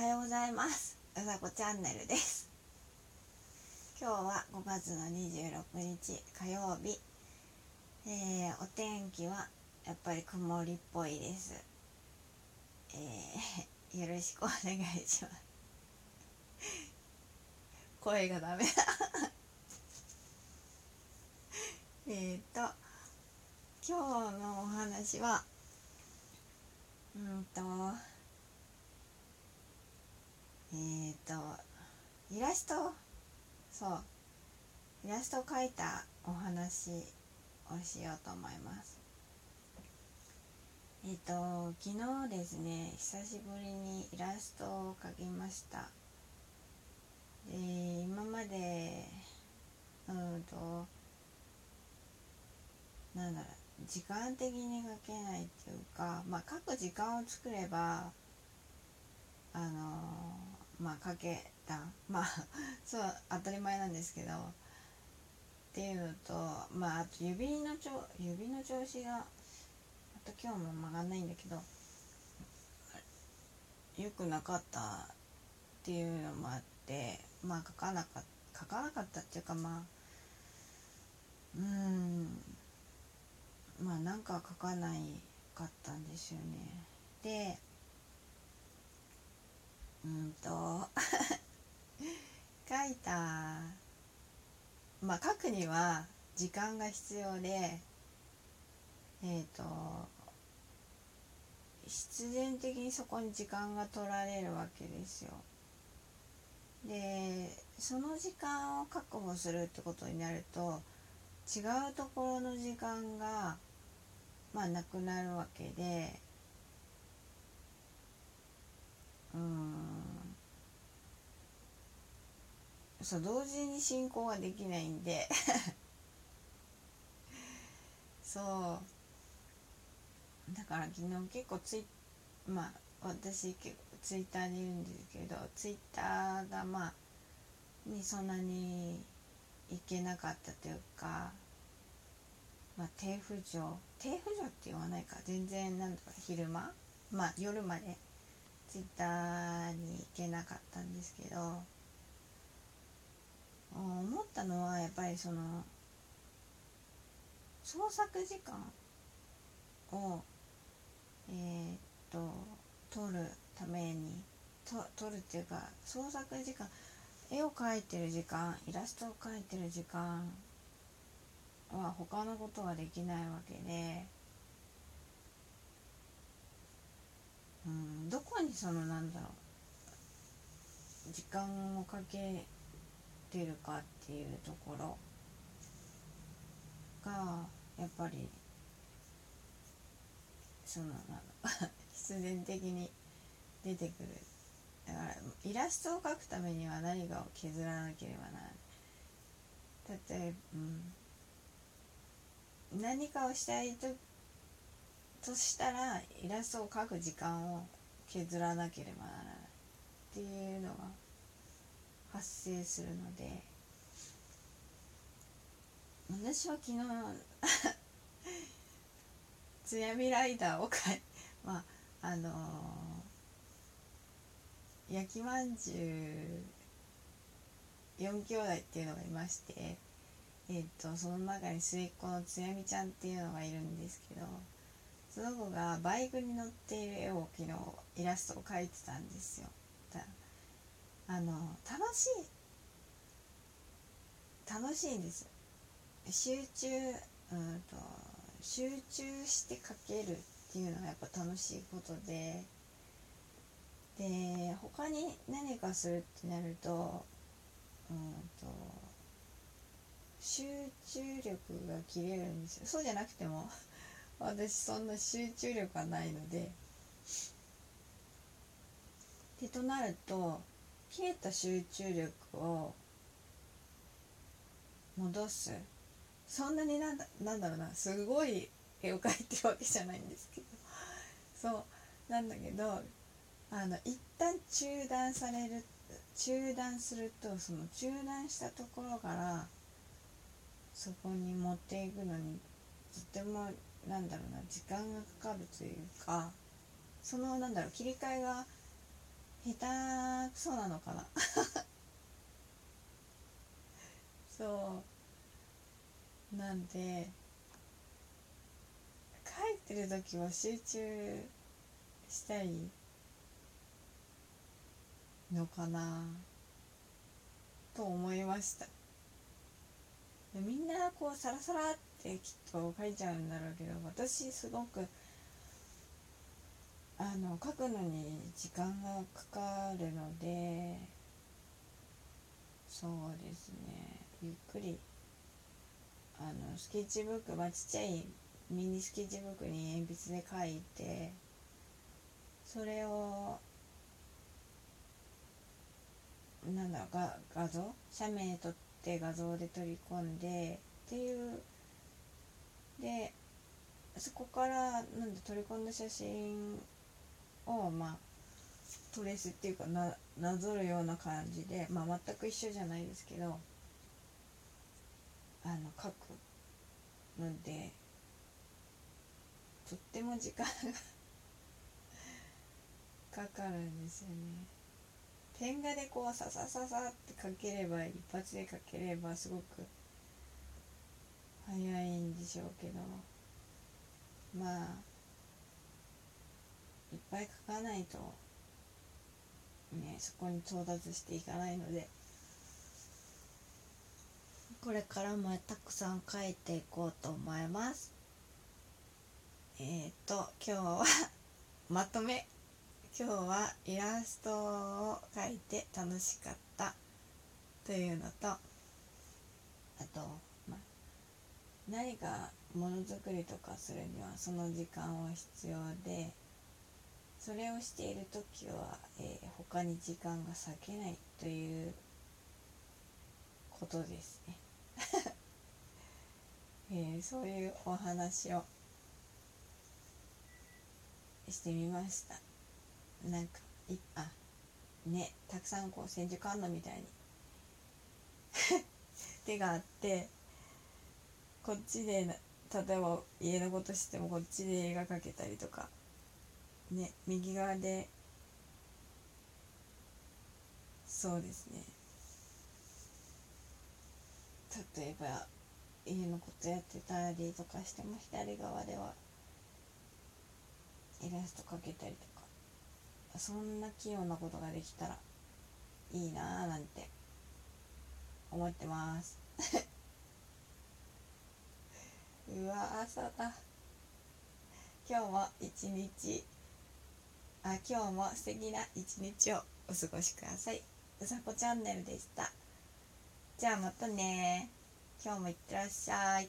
はようございます。うさこチャンネルです。今日は5月の26日火曜日、お天気はやっぱり曇りっぽいです。よろしくお願いします。声がダメだ今日のお話はイラストを描いたお話をしようと思います。昨日ですね、久しぶりにイラストを描きました。今まで時間的に描けないっていうか、描く時間を作れば描けた、そう当たり前なんですけどっていうのと、あと指の調子が今日も曲がんないんだけど良くなかったっていうのもあって、書かなかったっていうか、なんか書かないかったんですよね。で、書いた、書くには時間が必要で、必然的にそこに時間が取られるわけですよ。で、その時間を確保するってことになると、違うところの時間がなくなるわけで、同時に進行ができないんでだから昨日結構私結構ツイッターにいるんですけど、ツイッターがそんなにいけなかったというか、低浮上って言わないか、全然昼間夜までツイッターに行けなかったんですけど、思ったのはやっぱり創作時間を取るっていうか、創作時間、絵を描いてる時間、イラストを描いてる時間は他のことができないわけで、どこに時間をかけてるかっていうところがやっぱり必然的に出てくる。だからイラストを描くためには何かを削らなければならない。例えば、何かをしたいとしたらイラストを描く時間を削らなければならないっていうのが発生するので、私は昨日つやみライダーを焼きまんじゅう4兄弟っていうのがいまして、その中に末っ子のつやみちゃんっていうのがいるんですけど、その子がバイクに乗っている絵を昨日イラストを描いてたんですよ。楽しいんです。集中して描けるっていうのがやっぱ楽しいことで、他に何かするってなると、集中力が切れるんですよ。そうじゃなくても私そんな集中力がないので、となると切れた集中力を戻す、そんなにすごい絵を描いてるわけじゃないんですけどなんだけど、一旦中断すると、その中断したところからそこに持っていくのにとても時間がかかるというか、切り替えが下手くそなのかなそうなんで書いてる時は集中したいのかなと思いました。みんなこうサラサラってきっと書いちゃうんだろうけど、私すごく書くのに時間がかかるので、そうですね、ゆっくりスケッチブック、ちっちゃいミニスケッチブックに鉛筆で書いて、それを画像、写メ撮って画像で取り込んでっていうで、そこから取り込んだ写真をトレースっていうかなぞるような感じで、全く一緒じゃないですけど書くので、とっても時間がかかるんですよね。ペン画でこうササササって書ければ、一発で書ければすごく早いんでしょうけど、いっぱい書かないとね、そこに到達していかないので、これからもたくさん書いていこうと思います。今日はまとめ、今日はイラストを描いて楽しかったというのと、何かものづくりとかするにはその時間は必要で、それをしている時は、他に時間が割けないということですね、そういうお話をしてみました。たくさんこう千手観音みたいに手があって、こっちで例えば家のことしてもこっちで絵が描けたりとかね、右側でそうですね、例えば家のことやってたりとかしても左側ではイラスト描けたりとか、そんな器用なことができたらいいなぁなんて思ってますうわぁ、朝だ。今日も今日も素敵な一日をお過ごしください。うさこチャンネルでした。じゃあまたね。今日もいってらっしゃい。